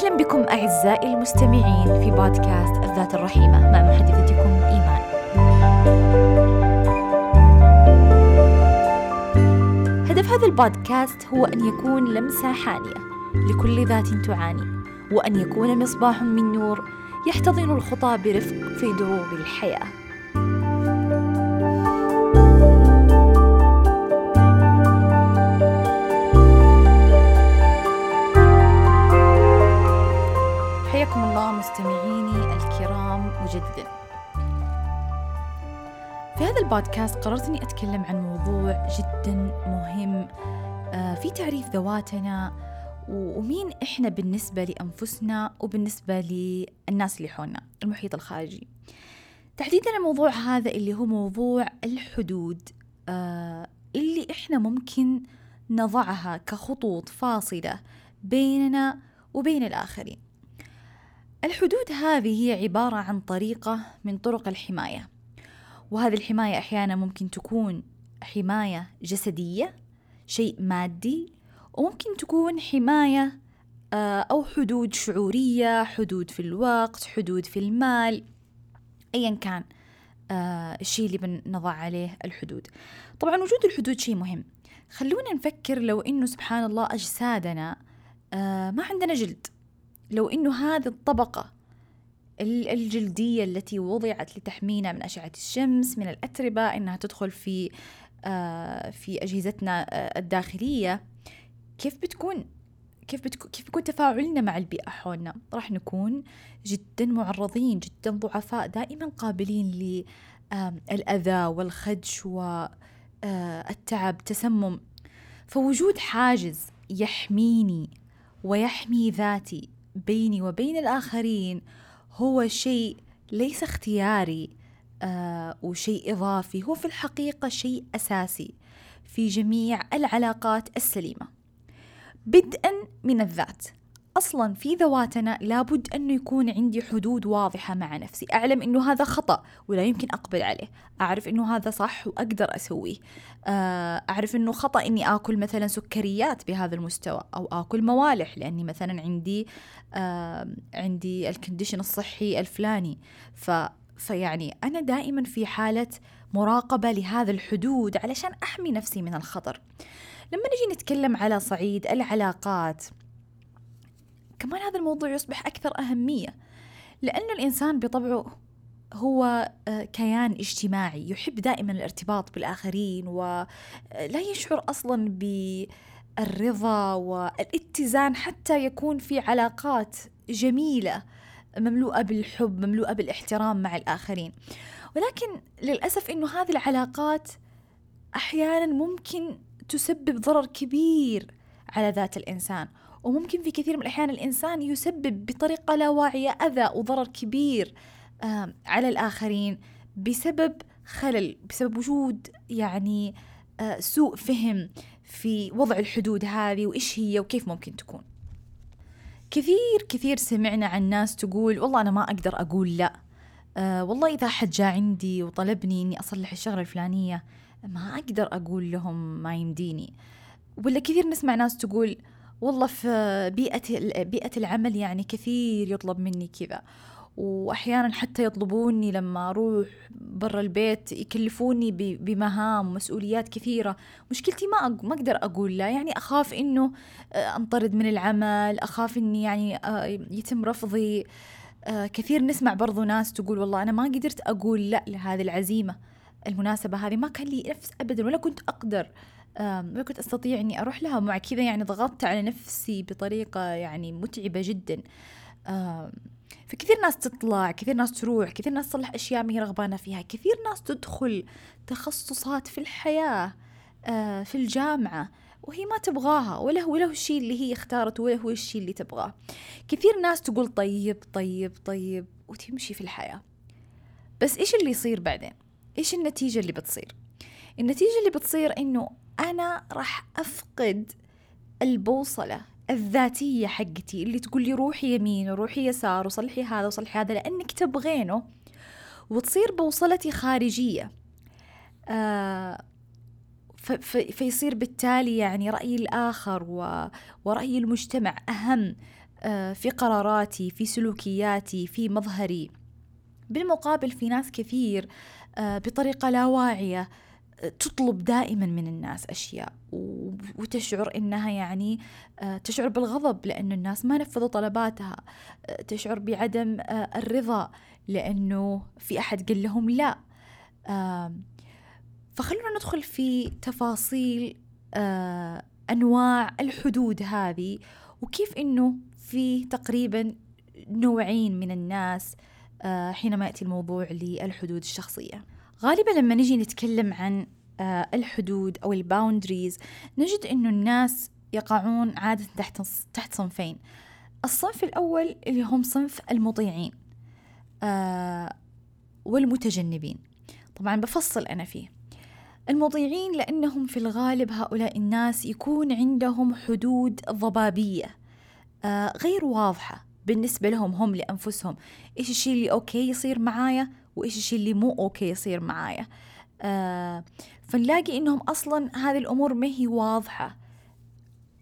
أهلا بكم أعزائي المستمعين في بودكاست الذات الرحيمة مع محدثتكم إيمان. هدف هذا البودكاست هو أن يكون لمسة حانية لكل ذات تعاني، وأن يكون مصباح من نور يحتضن الخطى برفق في دروب الحياة. حياكم الله مستمعيني الكرام مجددا. في هذا البودكاست قررت أني أتكلم عن موضوع جدا مهم في تعريف ذواتنا ومين إحنا بالنسبة لأنفسنا وبالنسبة للناس اللي حولنا، المحيط الخارجي تحديدا. الموضوع هذا اللي هو موضوع الحدود اللي إحنا ممكن نضعها كخطوط فاصلة بيننا وبين الآخرين. الحدود هذه هي عبارة عن طريقة من طرق الحماية، وهذه الحماية أحيانا ممكن تكون حماية جسدية، شيء مادي، وممكن تكون حماية أو حدود شعورية، حدود في الوقت، حدود في المال، أيا كان الشيء اللي بنضع عليه الحدود. طبعا وجود الحدود شيء مهم. خلونا نفكر لو إنه سبحان الله أجسادنا ما عندنا جلد، لو إنه هذه الطبقة الجلدية التي وضعت لتحمينا من أشعة الشمس، من الأتربة، إنها تدخل في أجهزتنا الداخلية، كيف بيكون تفاعلنا مع البيئة حولنا؟ راح نكون جدا معرضين، جدا ضعفاء، دائما قابلين للأذى والخدش والتعب، تسمم. فوجود حاجز يحميني ويحمي ذاتي بيني وبين الآخرين هو شيء ليس اختياري وشيء إضافي، هو في الحقيقة شيء أساسي في جميع العلاقات السليمة، بدءا من الذات. أصلا في ذواتنا لابد أنه يكون عندي حدود واضحة مع نفسي، أعلم أنه هذا خطأ ولا يمكن أقبل عليه، أعرف أنه هذا صح وأقدر أسويه، أعرف أنه خطأ أني آكل مثلا سكريات بهذا المستوى أو آكل موالح لأني مثلا عندي الكونديشن الصحي الفلاني. فيعني أنا دائما في حالة مراقبة لهذا الحدود علشان أحمي نفسي من الخطر. لما نجي نتكلم على صعيد العلاقات كمان، هذا الموضوع يصبح أكثر أهمية، لأن الإنسان بطبعه هو كيان اجتماعي، يحب دائما الارتباط بالآخرين ولا يشعر أصلا بالرضا والاتزان حتى يكون في علاقات جميلة مملوءة بالحب، مملوءة بالاحترام مع الآخرين. ولكن للأسف إنه هذه العلاقات أحيانا ممكن تسبب ضرر كبير على ذات الإنسان، وممكن في كثير من الأحيان الإنسان يسبب بطريقة لا واعية أذى وضرر كبير على الآخرين بسبب خلل، بسبب وجود يعني سوء فهم في وضع الحدود هذه وإيش هي وكيف ممكن تكون. كثير سمعنا عن ناس تقول والله أنا ما أقدر أقول لا، والله إذا حد جاء عندي وطلبني إني أصلح الشغلة الفلانية ما أقدر أقول لهم ما يمديني. ولا كثير نسمع ناس تقول والله في بيئة العمل يعني كثير يطلب مني كذا، وأحيانا حتى يطلبوني لما أروح برا البيت يكلفوني بمهام ومسؤوليات كثيرة. مشكلتي ما أقدر أقول لا، يعني أخاف إنه أنطرد من العمل، أخاف إني يعني يتم رفضي. كثير نسمع برضو ناس تقول والله أنا ما قدرت أقول لا لهذه العزيمة، المناسبة هذه ما كان لي نفس أبدا، ولا كنت أقدر، ما كنت أستطيع أني أروح لها، ومع كذا يعني ضغطت على نفسي بطريقة يعني متعبة جدا. فكثير ناس تطلع، كثير ناس تروح، كثير ناس تصلح أشياء ما هي رغبانة فيها، كثير ناس تدخل تخصصات في الحياة في الجامعة وهي ما تبغاها، ولا هو الشيء اللي هي اختارته، ولا هو الشيء اللي تبغاه. كثير ناس تقول طيب وتمشي في الحياة، بس إيش اللي يصير بعدين؟ إيش النتيجة اللي بتصير؟ النتيجة اللي بتصير إنه أنا راح أفقد البوصلة الذاتية حقتي اللي تقول لي روحي يمين وروحي يسار وصلحي هذا وصلحي هذا لأنك تبغينه، وتصير بوصلتي خارجية. فيصير بالتالي يعني رأي الآخر ورأي المجتمع أهم في قراراتي، في سلوكياتي، في مظهري. بالمقابل في ناس كثير بطريقة لا واعية تطلب دائما من الناس أشياء وتشعر إنها يعني تشعر بالغضب لأن الناس ما نفذوا طلباتها، تشعر بعدم الرضا لأنه في أحد قال لهم لا. فخلونا ندخل في تفاصيل أنواع الحدود هذه، وكيف إنه في تقريبا نوعين من الناس حينما يأتي الموضوع للحدود الشخصية. غالبا لما نجي نتكلم عن الحدود أو الباوندريز نجد إنه الناس يقعون عادة تحت صنفين. الصنف الأول اللي هم صنف المطيعين والمتجنبين. طبعا بفصل أنا فيه. المطيعين لأنهم في الغالب هؤلاء الناس يكون عندهم حدود ضبابية غير واضحة بالنسبة لهم هم لأنفسهم، إيش الشيء اللي أوكي يصير معايا وإيش الشيء اللي مو أوكي يصير معايا. فنلاقي إنهم أصلا هذه الأمور ما هي واضحة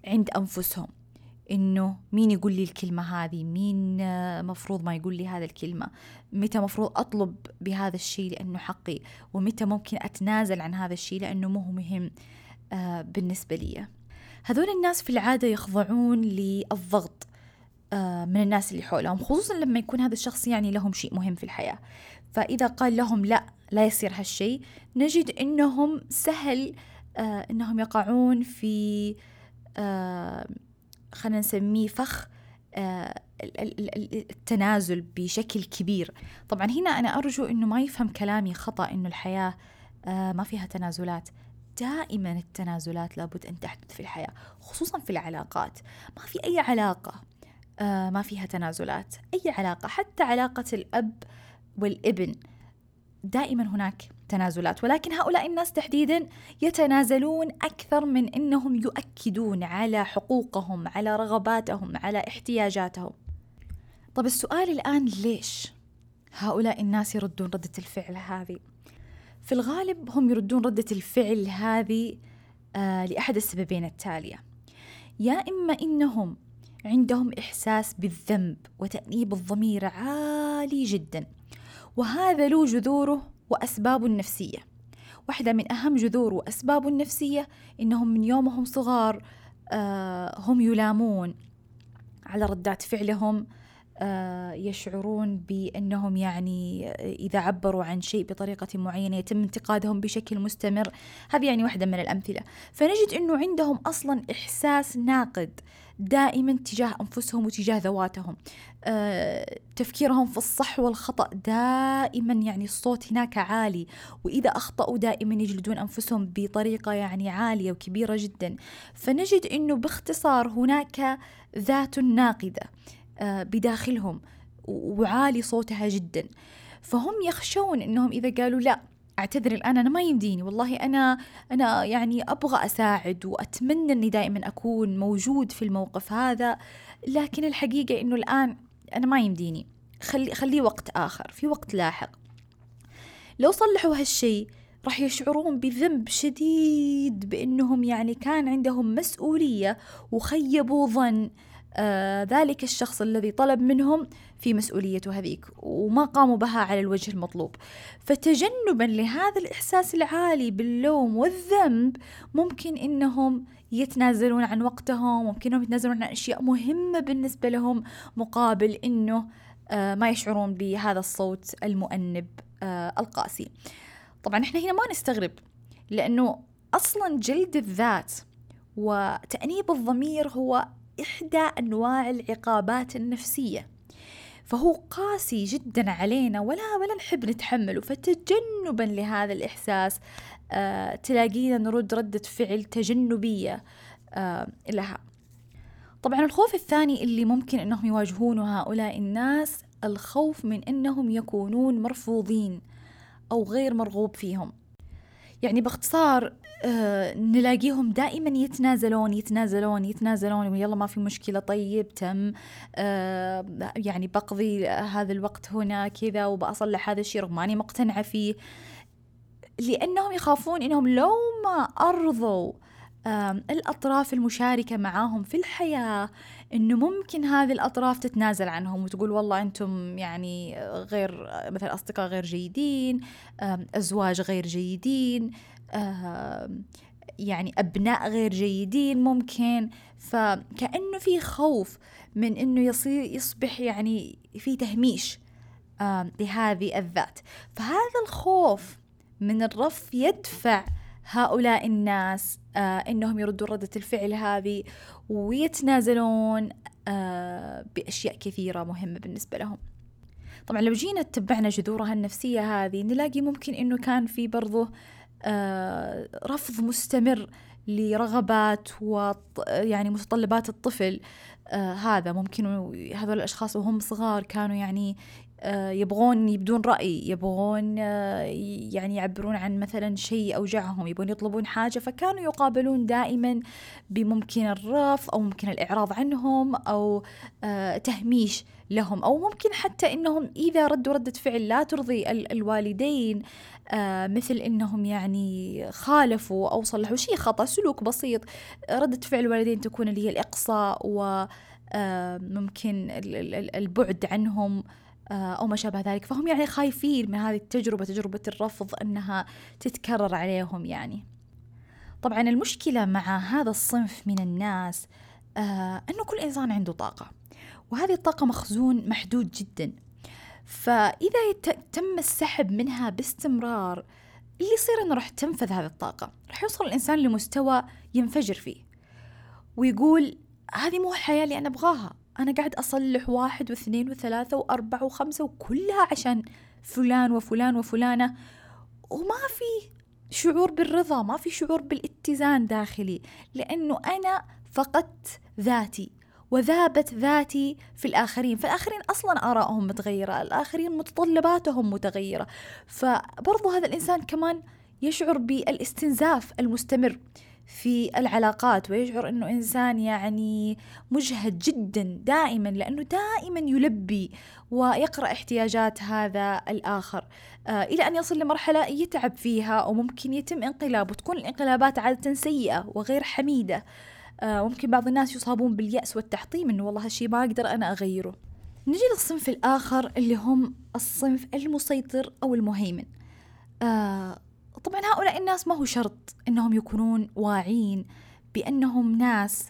عند أنفسهم، إنه مين يقول لي الكلمة هذه، مين مفروض ما يقول لي هذا الكلمة، متى مفروض أطلب بهذا الشيء لأنه حقي، ومتى ممكن أتنازل عن هذا الشيء لأنه مو مهم بالنسبة لي. هذول الناس في العادة يخضعون للضغط من الناس اللي حولهم، خصوصا لما يكون هذا الشخص يعني لهم شيء مهم في الحياة، فإذا قال لهم لا يصير هالشيء نجد إنهم سهل إنهم يقعون في خلينا نسميه فخ التنازل بشكل كبير. طبعا هنا أنا أرجو إنه ما يفهم كلامي خطأ إنه الحياة ما فيها تنازلات. دائما التنازلات لابد أن تحدث في الحياة، خصوصا في العلاقات. ما في أي علاقة ما فيها تنازلات. أي علاقة، حتى علاقة الأب والابن دائما هناك تنازلات، ولكن هؤلاء الناس تحديدا يتنازلون أكثر من أنهم يؤكدون على حقوقهم، على رغباتهم، على احتياجاتهم. طب السؤال الآن، ليش هؤلاء الناس يردون ردة الفعل هذه؟ في الغالب هم يردون ردة الفعل هذه لأحد السببين التالية. يا إما إنهم عندهم إحساس بالذنب وتأنيب الضمير عالي جدا، وهذا له جذوره وأسبابه النفسية. واحدة من أهم جذوره وأسبابه النفسية إنهم من يومهم صغار هم يلامون على ردات فعلهم، يشعرون بأنهم يعني إذا عبروا عن شيء بطريقة معينة يتم انتقادهم بشكل مستمر. هذه يعني واحدة من الأمثلة. فنجد أنه عندهم أصلا إحساس ناقد دائما تجاه أنفسهم وتجاه ذواتهم. تفكيرهم في الصح والخطأ دائما يعني الصوت هناك عالي، وإذا أخطأوا دائما يجلدون أنفسهم بطريقة يعني عالية وكبيرة جدا. فنجد أنه باختصار هناك ذات ناقدة بداخلهم وعالي صوتها جدا. فهم يخشون أنهم إذا قالوا لا، أعتذر الآن أنا ما يمديني، والله أنا يعني أبغى أساعد وأتمنى أني دائما أكون موجود في الموقف هذا، لكن الحقيقة أنه الآن أنا ما يمديني، خلي وقت آخر، في وقت لاحق. لو صلحوا هالشيء راح يشعرون بذنب شديد بأنهم يعني كان عندهم مسؤولية وخيبوا ظن ذلك الشخص الذي طلب منهم في مسؤوليته هذيك وما قاموا بها على الوجه المطلوب. فتجنبا لهذا الإحساس العالي باللوم والذنب ممكن إنهم يتنازلون عن وقتهم، ممكنهم يتنازلون عن أشياء مهمة بالنسبة لهم مقابل إنه ما يشعرون بهذا الصوت المؤنب القاسي. طبعا إحنا هنا ما نستغرب، لأنه أصلا جلد الذات وتأنيب الضمير هو إحدى أنواع العقابات النفسية، فهو قاسي جدا علينا ولا نحب نتحمله. فتجنبا لهذا الإحساس تلاقينا نرد ردة فعل تجنبية لها. طبعا الخوف الثاني اللي ممكن أنهم يواجهونه هؤلاء الناس، الخوف من أنهم يكونون مرفوضين أو غير مرغوب فيهم. يعني باختصار نلاقيهم دائما يتنازلون ويلا ما في مشكلة، طيب تم يعني بقضي هذا الوقت هنا كذا وبأصلح هذا الشيء رغم أني مقتنعة فيه، لأنهم يخافون إنهم لو ما أرضوا الأطراف المشاركة معاهم في الحياة إنه ممكن هذه الأطراف تتنازل عنهم وتقول والله أنتم يعني غير مثلا أصدقاء غير جيدين، أزواج غير جيدين، يعني أبناء غير جيدين ممكن. فكأنه في خوف من إنه يصبح يعني في تهميش لهذه الذات. فهذا الخوف من الرفض يدفع هؤلاء الناس إنهم يردوا ردة الفعل هذه ويتنازلون بأشياء كثيرة مهمة بالنسبة لهم. طبعا لو جينا تتبعنا جذورها النفسية هذه نلاقي ممكن إنه كان في برضه رفض مستمر لرغبات يعني متطلبات الطفل. هذا ممكن هذول الأشخاص وهم صغار كانوا يعني يبغون يبدون رأي، يبغون يعني يعبرون عن مثلا شيء أوجعهم، يبغون يطلبون حاجة، فكانوا يقابلون دائما بممكن الرفض أو ممكن الإعراض عنهم أو تهميش لهم، أو ممكن حتى إنهم إذا ردوا ردة فعل لا ترضي الوالدين، مثل إنهم يعني خالفوا أو صلحوا شيء خطأ، سلوك بسيط، ردة فعل الوالدين تكون اللي هي الإقصاء وممكن البعد عنهم أو ما شابه ذلك. فهم يعني خايفين من هذه التجربة، تجربة الرفض، أنها تتكرر عليهم يعني. طبعا المشكلة مع هذا الصنف من الناس أنه كل إنسان عنده طاقة، وهذه الطاقة مخزون محدود جدا، فإذا تم السحب منها باستمرار اللي يصير أنه رح تنفذ هذه الطاقة، رح يوصل الإنسان لمستوى ينفجر فيه ويقول هذه مو الحياة اللي أنا أبغاها، أنا قاعد أصلح 1 و2 و3 و4 و5 وكلها عشان فلان وفلان وفلانة، وما في شعور بالرضا، ما في شعور بالاتزان داخلي، لأنه أنا فقدت ذاتي وذابت ذاتي في الآخرين. فالآخرين أصلا آرائهم متغيرة، الآخرين متطلباتهم متغيرة، فبرضو هذا الإنسان كمان يشعر بالاستنزاف المستمر في العلاقات، ويشعر أنه إنسان يعني مجهد جدا دائما، لأنه دائما يلبي ويقرأ احتياجات هذا الآخر، إلى أن يصل لمرحلة يتعب فيها وممكن يتم انقلاب، وتكون الانقلابات عادة سيئة وغير حميدة. ممكن بعض الناس يصابون باليأس والتحطيم، إنه والله هالشي ما أقدر أنا أغيره. نجي للصنف الآخر اللي هم الصنف المسيطر أو المهيمن. طبعا هؤلاء الناس ما هو شرط إنهم يكونون واعين بأنهم ناس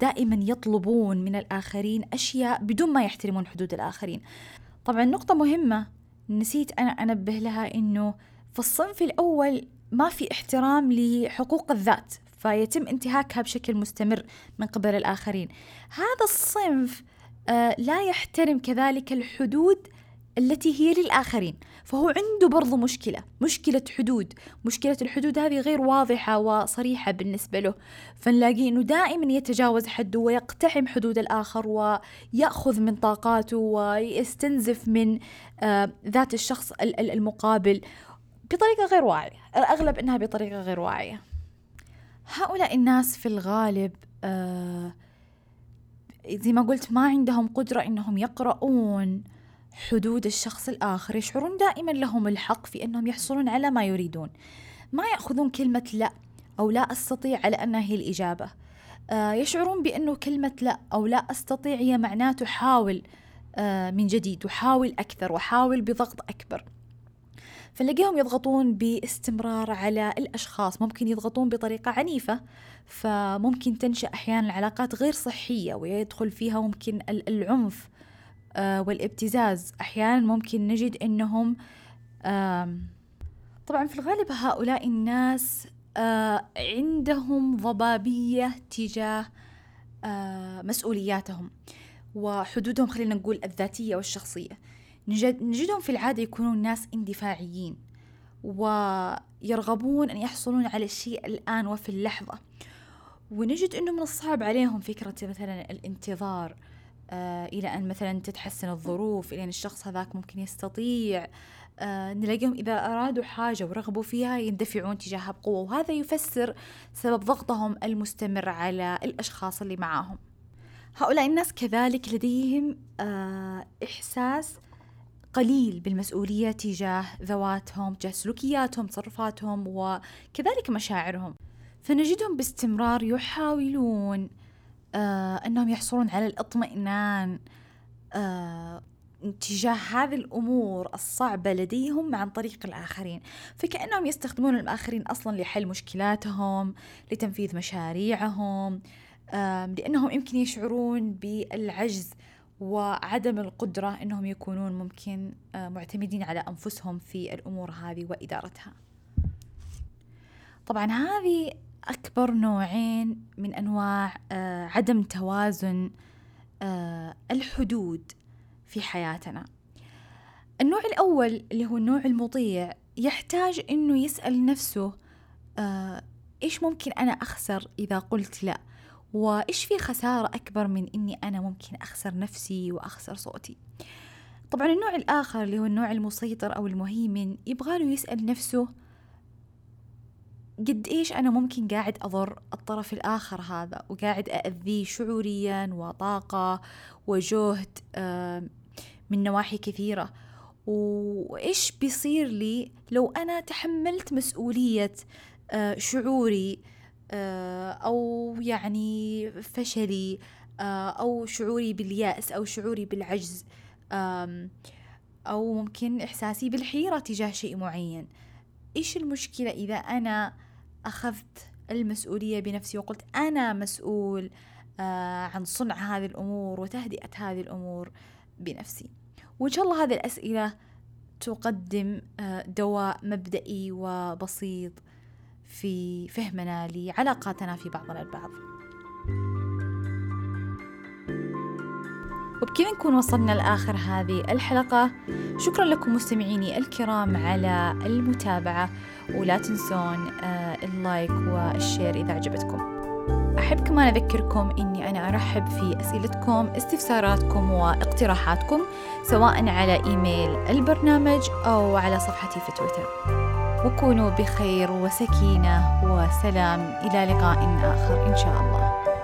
دائما يطلبون من الآخرين أشياء بدون ما يحترمون حدود الآخرين. طبعا نقطة مهمة نسيت أنا أنبه لها، إنه في الصنف الأول ما في احترام لحقوق الذات، فيتم انتهاكها بشكل مستمر من قبل الآخرين. هذا الصنف لا يحترم كذلك الحدود التي هي للآخرين، فهو عنده برضو مشكلة حدود، مشكلة الحدود هذه غير واضحة وصريحة بالنسبة له، فنلاقي أنه دائما يتجاوز حده ويقتحم حدود الآخر ويأخذ من طاقاته ويستنزف من ذات الشخص المقابل بطريقة غير واعية، الأغلب أنها بطريقة غير واعية. هؤلاء الناس في الغالب زي ما قلت ما عندهم قدرة إنهم يقرؤون حدود الشخص الآخر، يشعرون دائما لهم الحق في أنهم يحصلون على ما يريدون، ما يأخذون كلمة لا أو لا أستطيع على أنها هي الإجابة. يشعرون بأنه كلمة لا أو لا أستطيع هي معناته حاول من جديد، وحاول أكثر، وحاول بضغط أكبر. فنلاقيهم يضغطون باستمرار على الأشخاص، ممكن يضغطون بطريقة عنيفة، فممكن تنشأ أحيانا علاقات غير صحية ويدخل فيها ممكن العنف والابتزاز. أحيانا ممكن نجد أنهم طبعا في الغالب هؤلاء الناس عندهم ضبابية تجاه مسؤولياتهم وحدودهم، خلينا نقول الذاتية والشخصية. نجدهم في العادة يكونون ناس اندفاعيين ويرغبون أن يحصلون على الشيء الآن وفي اللحظة، ونجد أنه من الصعب عليهم فكرة مثلا الانتظار إلى أن مثلا تتحسن الظروف، إلى أن الشخص هذاك ممكن يستطيع. نلاقيهم إذا أرادوا حاجة ورغبوا فيها يندفعون تجاهها بقوة، وهذا يفسر سبب ضغطهم المستمر على الأشخاص اللي معاهم. هؤلاء الناس كذلك لديهم إحساس قليل بالمسؤولية تجاه ذواتهم، تجاه سلوكياتهم، تصرفاتهم، وكذلك مشاعرهم، فنجدهم باستمرار يحاولون أنهم يحصلون على الإطمئنان تجاه هذه الأمور الصعبة لديهم عن طريق الآخرين. فكأنهم يستخدمون الآخرين أصلا لحل مشكلاتهم، لتنفيذ مشاريعهم، لأنهم يمكن يشعرون بالعجز وعدم القدرة أنهم يكونون ممكن معتمدين على أنفسهم في الأمور هذه وإدارتها. طبعا هذه أكبر نوعين من أنواع عدم توازن الحدود في حياتنا. النوع الأول اللي هو النوع المطيع يحتاج أنه يسأل نفسه إيش ممكن أنا أخسر إذا قلت لأ، وإيش في خسارة أكبر من أني أنا ممكن أخسر نفسي وأخسر صوتي. طبعا النوع الآخر اللي هو النوع المسيطر أو المهيمن يبغاله يسأل نفسه قد إيش أنا ممكن قاعد أضر الطرف الآخر هذا، وقاعد أأذيه شعوريا وطاقة وجهد من نواحي كثيرة، وإيش بيصير لي لو أنا تحملت مسؤولية شعوري أو يعني فشلي أو شعوري باليأس أو شعوري بالعجز أو ممكن إحساسي بالحيرة تجاه شيء معين. إيش المشكلة إذا أنا أخذت المسؤولية بنفسي وقلت أنا مسؤول عن صنع هذه الأمور وتهدئة هذه الأمور بنفسي؟ وإن شاء الله هذه الأسئلة تقدم دواء مبدئي وبسيط في فهمنا لعلاقاتنا في بعضنا البعض. وبكذا نكون وصلنا لآخر هذه الحلقة. شكرا لكم مستمعيني الكرام على المتابعة، ولا تنسون اللايك والشير إذا عجبتكم. أحب كمان أذكركم أني أنا أرحب في أسئلتكم، استفساراتكم واقتراحاتكم، سواء على إيميل البرنامج أو على صفحتي في تويتر. وكونوا بخير وسكينة وسلام، إلى لقاء آخر إن شاء الله.